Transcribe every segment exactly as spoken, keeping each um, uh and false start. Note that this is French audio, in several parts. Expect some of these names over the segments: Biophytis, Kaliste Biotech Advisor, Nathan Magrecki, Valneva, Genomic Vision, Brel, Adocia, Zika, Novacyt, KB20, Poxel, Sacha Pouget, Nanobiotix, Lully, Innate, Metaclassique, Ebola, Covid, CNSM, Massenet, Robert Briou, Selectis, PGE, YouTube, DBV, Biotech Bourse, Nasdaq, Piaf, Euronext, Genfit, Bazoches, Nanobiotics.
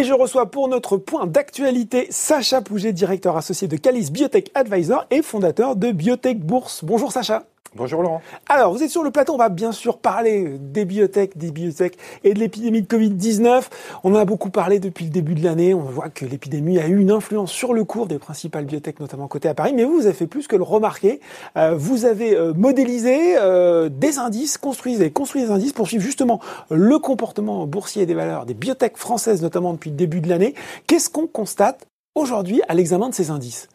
Et je reçois pour notre point d'actualité Sacha Pouget, directeur associé de Kaliste Biotech Advisor et fondateur de Biotech Bourse. Bonjour Sacha. Bonjour Laurent. Alors, vous êtes sur le plateau, on va bien sûr parler des biotech, des biotech et de l'épidémie de Covid dix-neuf. On en a beaucoup parlé depuis le début de l'année. On voit que l'épidémie a eu une influence sur le cours des principales biotech, notamment cotées à Paris. Mais vous, vous avez fait plus que le remarquer. Euh, vous avez euh, modélisé euh, des indices, construisez, construisez des indices pour suivre justement le comportement boursier des valeurs des biotech françaises, notamment depuis le début de l'année. Qu'est-ce qu'on constate aujourd'hui à l'examen de ces indices ?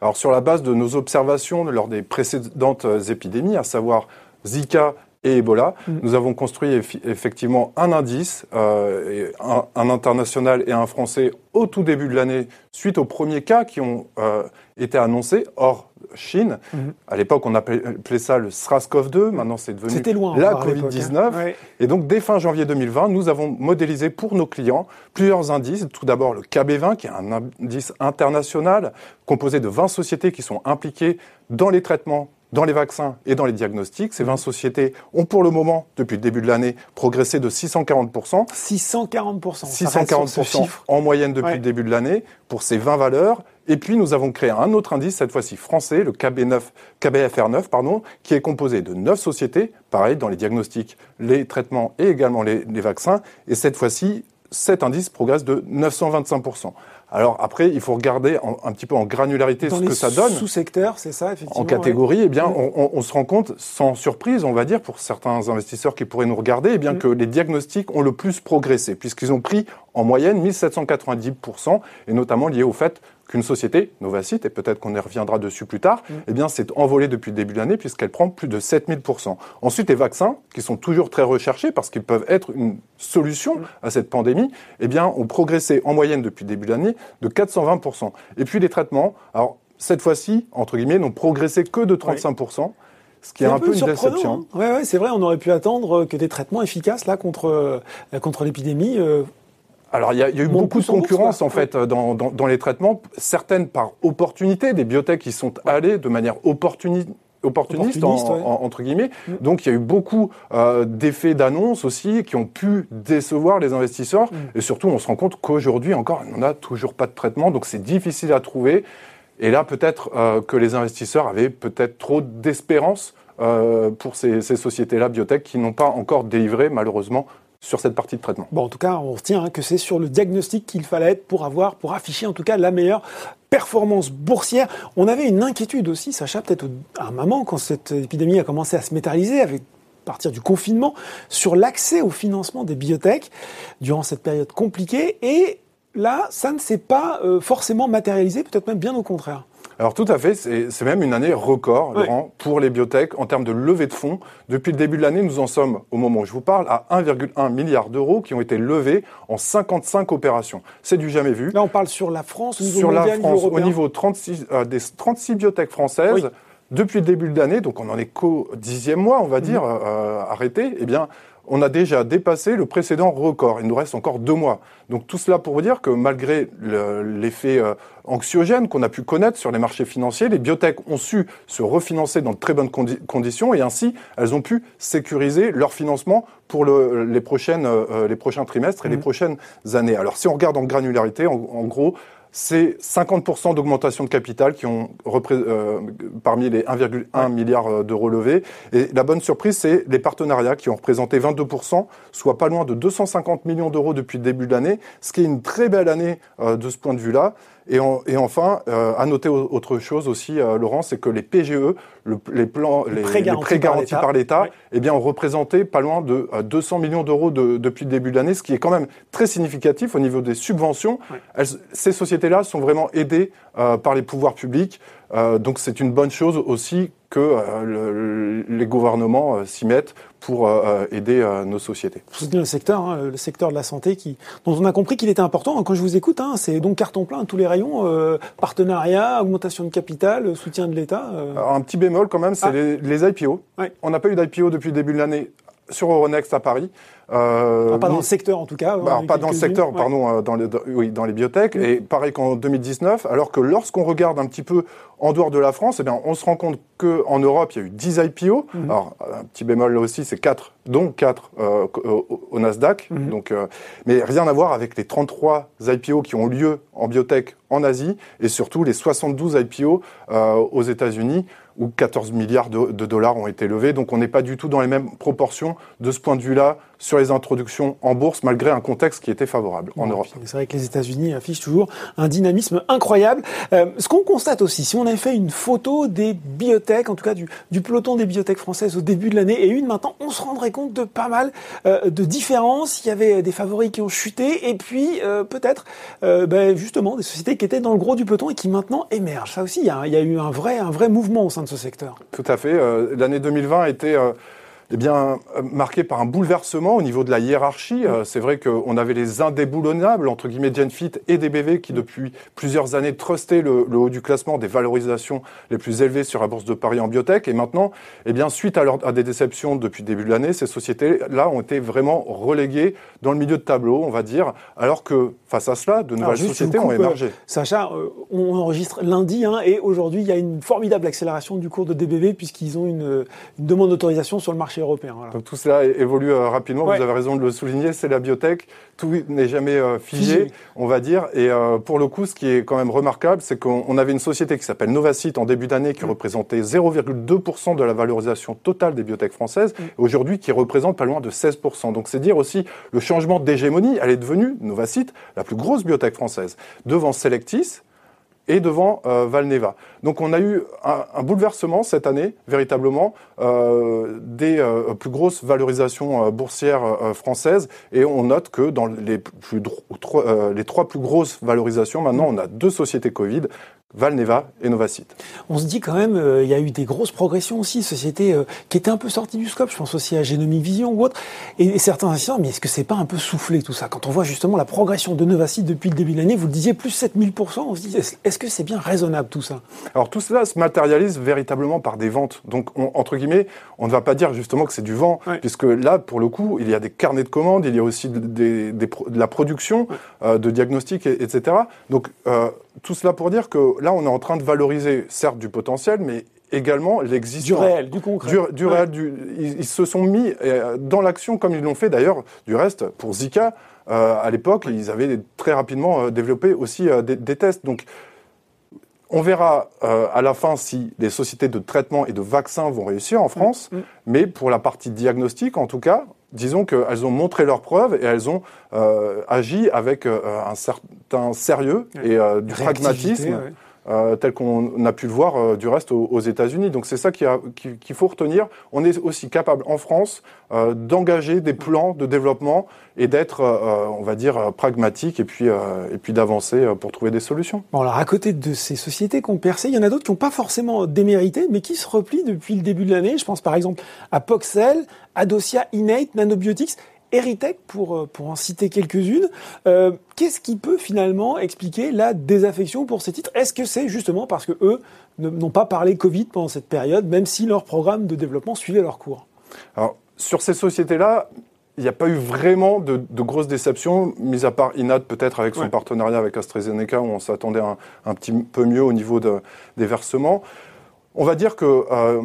Alors sur la base de nos observations lors des précédentes épidémies, à savoir Zika et Ebola, mmh. nous avons construit eff- effectivement un indice, euh, un, un international et un français au tout début de l'année, suite aux premiers cas qui ont euh, été annoncés hors Chine. Mmh. À l'époque, on appelait ça le SRAS-C o V deux, maintenant c'est devenu loin, la Covid dix-neuf. Hein. Ouais. Et donc dès fin janvier deux mille vingt, nous avons modélisé pour nos clients plusieurs indices. Tout d'abord le K B vingt, qui est un indice international composé de vingt sociétés qui sont impliquées dans les traitements, dans les vaccins et dans les diagnostics. Ces vingt sociétés ont pour le moment, depuis le début de l'année, progressé de six cent quarante pour cent. six cent quarante pour cent. six cent quarante pour cent en moyenne depuis ouais. le début de l'année pour ces vingt valeurs. Et puis, nous avons créé un autre indice, cette fois-ci français, le K B neuf, K B F R neuf, pardon, qui est composé de neuf sociétés, pareil, dans les diagnostics, les traitements et également les, les vaccins. Et cette fois-ci, cet indice progresse de neuf cent vingt-cinq pour cent. Alors après, il faut regarder en, un petit peu en granularité dans ce que ça donne. Dans les sous-secteurs, c'est ça, effectivement. En catégorie, ouais. eh bien, mmh. on, on, on se rend compte, sans surprise, on va dire, pour certains investisseurs qui pourraient nous regarder, eh bien, mmh. que les diagnostics ont le plus progressé, puisqu'ils ont pris en moyenne mille sept cent quatre-vingt-dix pour cent, et notamment lié au fait qu'une société, Novacyt, et peut-être qu'on y reviendra dessus plus tard, mmh. eh bien, s'est envolée depuis le début de l'année puisqu'elle prend plus de sept mille pour cent. Ensuite, les vaccins, qui sont toujours très recherchés parce qu'ils peuvent être une solution mmh. à cette pandémie, eh bien, ont progressé en moyenne depuis le début de l'année de quatre cent vingt pour cent. Et puis, les traitements, alors, cette fois-ci, entre guillemets, n'ont progressé que de trente-cinq pour cent. Oui. Ce qui est, est un, un peu, peu une déception. Hein. Ouais, ouais, c'est vrai, on aurait pu attendre que des traitements efficaces, là, contre, euh, contre l'épidémie, euh... Alors, il y, y a eu bon, beaucoup de concurrence, en fait, dans, dans, dans les traitements. Certaines par opportunité, des biotech qui sont allées de manière opportuni, opportuniste, opportuniste en, ouais. en, entre guillemets. Mm. Donc, il y a eu beaucoup euh, d'effets d'annonce aussi qui ont pu décevoir les investisseurs. Mm. Et surtout, on se rend compte qu'aujourd'hui, encore, on n'a toujours pas de traitement. Donc, c'est difficile à trouver. Et là, peut-être euh, que les investisseurs avaient peut-être trop d'espérance euh, pour ces, ces sociétés-là, biotech, qui n'ont pas encore délivré, malheureusement, sur cette partie de traitement. Bon, en tout cas, on retient hein, que c'est sur le diagnostic qu'il fallait être pour avoir, pour afficher en tout cas la meilleure performance boursière. On avait une inquiétude aussi, Sacha, peut-être à un moment, quand cette épidémie a commencé à se métalliser, avec, à partir du confinement, sur l'accès au financement des biotech durant cette période compliquée. Et là, ça ne s'est pas euh, forcément matérialisé, peut-être même bien au contraire. Alors tout à fait, c'est, c'est même une année record, oui. Laurent, pour les biotech en termes de levée de fonds. Depuis le début de l'année, nous en sommes, au moment où je vous parle, à un virgule un milliard d'euros qui ont été levés en cinquante-cinq opérations. C'est du jamais vu. Là, on parle sur la France, au niveau sur mondial, la France, au niveau trente-six, euh, des trente-six biotech françaises. Oui. Depuis le début de l'année, donc on en est qu'au dixième mois, on va dire, mmh. euh, arrêté, eh bien, on a déjà dépassé le précédent record. Il nous reste encore deux mois. Donc tout cela pour vous dire que malgré le, l'effet euh, anxiogène qu'on a pu connaître sur les marchés financiers, les biotech ont su se refinancer dans de très bonnes condi- conditions et ainsi, elles ont pu sécuriser leur financement pour le, les, prochaines, euh, les prochains trimestres et mmh. les prochaines années. Alors si on regarde en granularité, en, en gros, c'est cinquante pour cent d'augmentation de capital qui ont repré- euh, parmi les un virgule un milliard d'euros levés. Et la bonne surprise, c'est les partenariats qui ont représenté vingt-deux pour cent, soit pas loin de deux cent cinquante millions d'euros depuis le début de l'année, ce qui est une très belle année euh, de ce point de vue-là. Et, en, et enfin, euh, à noter autre chose aussi, euh, Laurent, c'est que les P G E, le, les plans, les, les prêts garantis par l'État, par l'État oui. eh bien, ont représenté pas loin de euh, deux cents millions d'euros de, depuis le début de l'année, ce qui est quand même très significatif au niveau des subventions. Oui. Elles, ces sociétés-là sont vraiment aidées euh, par les pouvoirs publics. Euh, donc, c'est une bonne chose aussi que euh, le, les gouvernements euh, s'y mettent pour euh, aider euh, nos sociétés. Pour soutenir le secteur, hein, le secteur de la santé, qui, dont on a compris qu'il était important. Quand je vous écoute, hein, c'est donc carton plein à tous les rayons, euh, partenariat, augmentation de capital, soutien de l'État. Euh... Alors, un petit bémol quand même, c'est ah. les, les I P O. Ouais. On n'a pas eu d'I P O depuis le début de l'année. sur Euronext à Paris. Euh, ah, pas dans nous, le secteur en tout cas. Bah, pas dans le secteur, minutes, pardon, ouais. dans les, dans, oui, dans les biotech. Mmh. Et pareil qu'en deux mille dix-neuf, alors que lorsqu'on regarde un petit peu en dehors de la France, eh bien, on se rend compte qu'en Europe, il y a eu dix I P O. Mmh. Alors, un petit bémol là aussi, c'est quatre, dont quatre euh, au Nasdaq. Mmh. Donc, euh, mais rien à voir avec les trente-trois I P O qui ont lieu en biotech en Asie et surtout les soixante-douze I P O euh, aux États-Unis, où quatorze milliards de, de dollars ont été levés. Donc, on n'est pas du tout dans les mêmes proportions de ce point de vue-là sur les introductions en bourse, malgré un contexte qui était favorable bon, en Europe. C'est vrai que les États-Unis affichent toujours un dynamisme incroyable. Euh, ce qu'on constate aussi, si on avait fait une photo des biotech, en tout cas du, du peloton des biotech françaises au début de l'année et une maintenant, on se rendrait compte de pas mal euh, de différences. Il y avait des favoris qui ont chuté et puis euh, peut-être euh, ben, justement des sociétés qui étaient dans le gros du peloton et qui maintenant émergent. Ça aussi, il y a, il y a eu un vrai, un vrai mouvement au sein de ce secteur. Tout à fait. Euh, l'année deux mille vingt était... Euh... Eh bien, marqué par un bouleversement au niveau de la hiérarchie. Euh, c'est vrai qu'on avait les indéboulonnables, entre guillemets, Genfit et D B V, qui depuis plusieurs années trustaient le, le haut du classement des valorisations les plus élevées sur la Bourse de Paris en biotech. Et maintenant, eh bien, suite à, leur, à des déceptions depuis le début de l'année, ces sociétés-là ont été vraiment reléguées dans le milieu de tableau, on va dire, alors que face à cela, de nouvelles juste, sociétés coupe, ont émergé. Euh, Sacha, euh, on enregistre lundi, hein, et aujourd'hui, il y a une formidable accélération du cours de D B V, puisqu'ils ont une, une demande d'autorisation sur le marché européen. Voilà. Donc tout cela évolue euh, rapidement, ouais. Vous avez raison de le souligner, c'est la biotech, tout n'est jamais euh, figé, figé, on va dire, et euh, pour le coup, ce qui est quand même remarquable, c'est qu'on on avait une société qui s'appelle Novacyt en début d'année, qui mmh. représentait zéro virgule deux pour cent de la valorisation totale des biotech françaises, mmh. aujourd'hui qui représente pas loin de seize pour cent. Donc c'est dire aussi le changement d'hégémonie, elle est devenue, Novacyt, la plus grosse biotech française, devant Selectis, et devant euh, Valneva. Donc on a eu un, un bouleversement cette année, véritablement, euh, des euh, plus grosses valorisations euh, boursières euh, françaises, et on note que dans les, plus dro- tro- euh, les trois plus grosses valorisations, maintenant on a deux sociétés Covid, Valneva et Novacyt. On se dit quand même, il euh, y a eu des grosses progressions aussi, sociétés euh, qui étaient un peu sorties du scope, je pense aussi à Genomic Vision ou autre, et, et certains disent, mais est-ce que c'est pas un peu soufflé tout ça ? Quand on voit justement la progression de Novacyt depuis le début de l'année, vous le disiez, plus sept mille pour cent, on se dit, est-ce, est-ce que c'est bien raisonnable tout ça ? Alors tout cela se matérialise véritablement par des ventes, donc on, entre guillemets, on ne va pas dire justement que c'est du vent, ouais. puisque là, pour le coup, il y a des carnets de commandes, il y a aussi des, des, des, de la production, euh, de diagnostics, et cetera. Donc, euh, tout cela pour dire que là, on est en train de valoriser, certes, du potentiel, mais également l'existence. Du réel, du concret. Du, du ouais. réel, du, ils, ils se sont mis dans l'action comme ils l'ont fait, d'ailleurs, du reste, pour Zika, euh, à l'époque, ils avaient très rapidement développé aussi euh, des, des tests. Donc, on verra euh, à la fin si les sociétés de traitement et de vaccins vont réussir en France, mmh. mais pour la partie diagnostique, en tout cas, disons qu'elles ont montré leurs preuves et elles ont euh, agi avec euh, un certain sérieux et euh, du pragmatisme, ouais. euh, tel qu'on a pu le voir euh, du reste aux, aux États-Unis. Donc c'est ça qu'il, a, qu'il faut retenir. On est aussi capable en France euh, d'engager des plans de développement et d'être, euh, on va dire, pragmatique et puis, euh, et puis d'avancer euh, pour trouver des solutions. Bon, alors à côté de ces sociétés qu'on perçait, il y en a d'autres qui n'ont pas forcément démérité, mais qui se replient depuis le début de l'année. Je pense par exemple à Poxel, Adocia, Innate, Nanobiotix, ERYTECH, pour, pour en citer quelques-unes. Euh, qu'est-ce qui peut finalement expliquer la désaffection pour ces titres ? Est-ce que c'est justement parce qu'eux n'ont pas parlé Covid pendant cette période, même si leur programme de développement suivait leur cours ? Alors, sur ces sociétés-là, il n'y a pas eu vraiment de, de grosses déceptions, mis à part Innate peut-être avec son ouais. partenariat avec AstraZeneca, où on s'attendait un, un petit peu mieux au niveau de, des versements. On va dire que euh,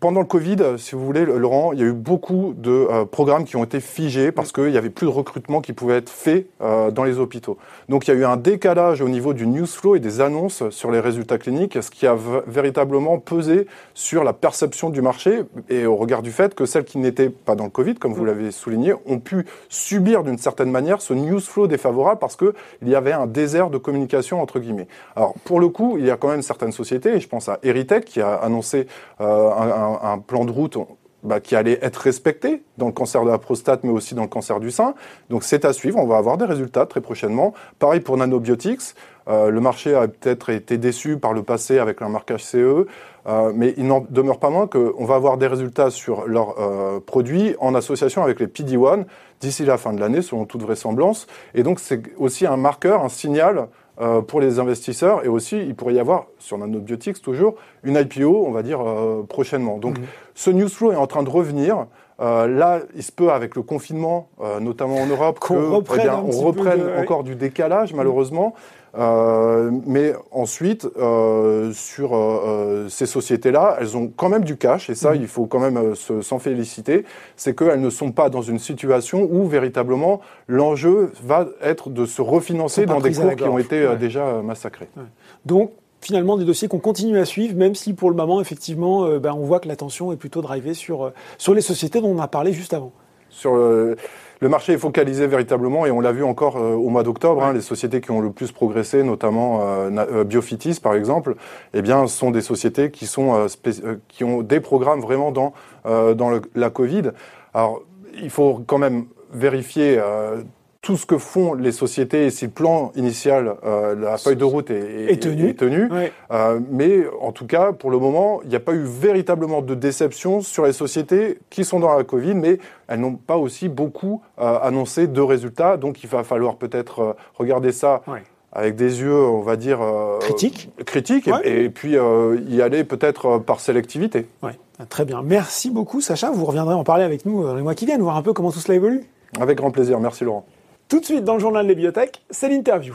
pendant le Covid, si vous voulez, Laurent, il y a eu beaucoup de euh, programmes qui ont été figés parce qu'il n'y avait plus de recrutement qui pouvait être fait euh, dans les hôpitaux. Donc il y a eu un décalage au niveau du news flow et des annonces sur les résultats cliniques, ce qui a v- véritablement pesé sur la perception du marché et au regard du fait que celles qui n'étaient pas dans le Covid, comme vous l'avez souligné, ont pu subir d'une certaine manière ce news flow défavorable parce qu'il y avait un désert de communication, entre guillemets. Alors pour le coup, il y a quand même certaines sociétés, et je pense à ERYTECH, qui a annoncé euh, un, un plan de route bah, qui allait être respecté dans le cancer de la prostate, mais aussi dans le cancer du sein. Donc c'est à suivre, on va avoir des résultats très prochainement. Pareil pour Nanobiotix, euh, le marché a peut-être été déçu par le passé avec leur marquage C E, euh, mais il n'en demeure pas moins qu'on va avoir des résultats sur leurs euh, produits en association avec les P D un d'ici la fin de l'année, selon toute vraisemblance. Et donc c'est aussi un marqueur, un signal Euh, pour les investisseurs, et aussi il pourrait y avoir sur Nanobiotics toujours une I P O, on va dire euh, prochainement. Donc mm-hmm. ce news flow est en train de revenir Euh, là, il se peut, avec le confinement, euh, notamment en Europe, qu'on que, reprenne, eh bien, on reprenne de... encore du décalage, malheureusement. Euh, mais ensuite, euh, sur euh, ces sociétés-là, elles ont quand même du cash, et ça, mmh. il faut quand même euh, se, s'en féliciter, c'est qu'elles ne sont pas dans une situation où, véritablement, l'enjeu va être de se refinancer dans des cours qui ont été euh, ouais. déjà euh, massacrés. Ouais. Donc, finalement, des dossiers qu'on continue à suivre, même si pour le moment, effectivement, euh, ben, on voit que l'attention est plutôt drivée sur, euh, sur les sociétés dont on a parlé juste avant. Sur le, le marché est focalisé véritablement, et on l'a vu encore euh, au mois d'octobre, ouais. hein, les sociétés qui ont le plus progressé, notamment euh, na, euh, Biophytis par exemple, eh bien, sont des sociétés qui, sont, euh, spéc- euh, qui ont des programmes vraiment dans, euh, dans le, la Covid. Alors, il faut quand même vérifier... Euh, tout ce que font les sociétés et si le plan initial, euh, la feuille de route est, est, est tenue. Est tenue. Ouais. Euh, mais en tout cas, pour le moment, il n'y a pas eu véritablement de déception sur les sociétés qui sont dans la Covid, mais elles n'ont pas aussi beaucoup euh, annoncé de résultats. Donc, il va falloir peut-être euh, regarder ça ouais. avec des yeux, on va dire... Euh, critiques. Critiques, ouais. et, et puis euh, y aller peut-être euh, par sélectivité. Ouais. Ah, très bien. Merci beaucoup, Sacha. Vous reviendrez en parler avec nous dans les mois qui viennent, voir un peu comment tout cela évolue. Avec grand plaisir. Merci, Laurent. Tout de suite dans le journal des biotech, c'est l'interview.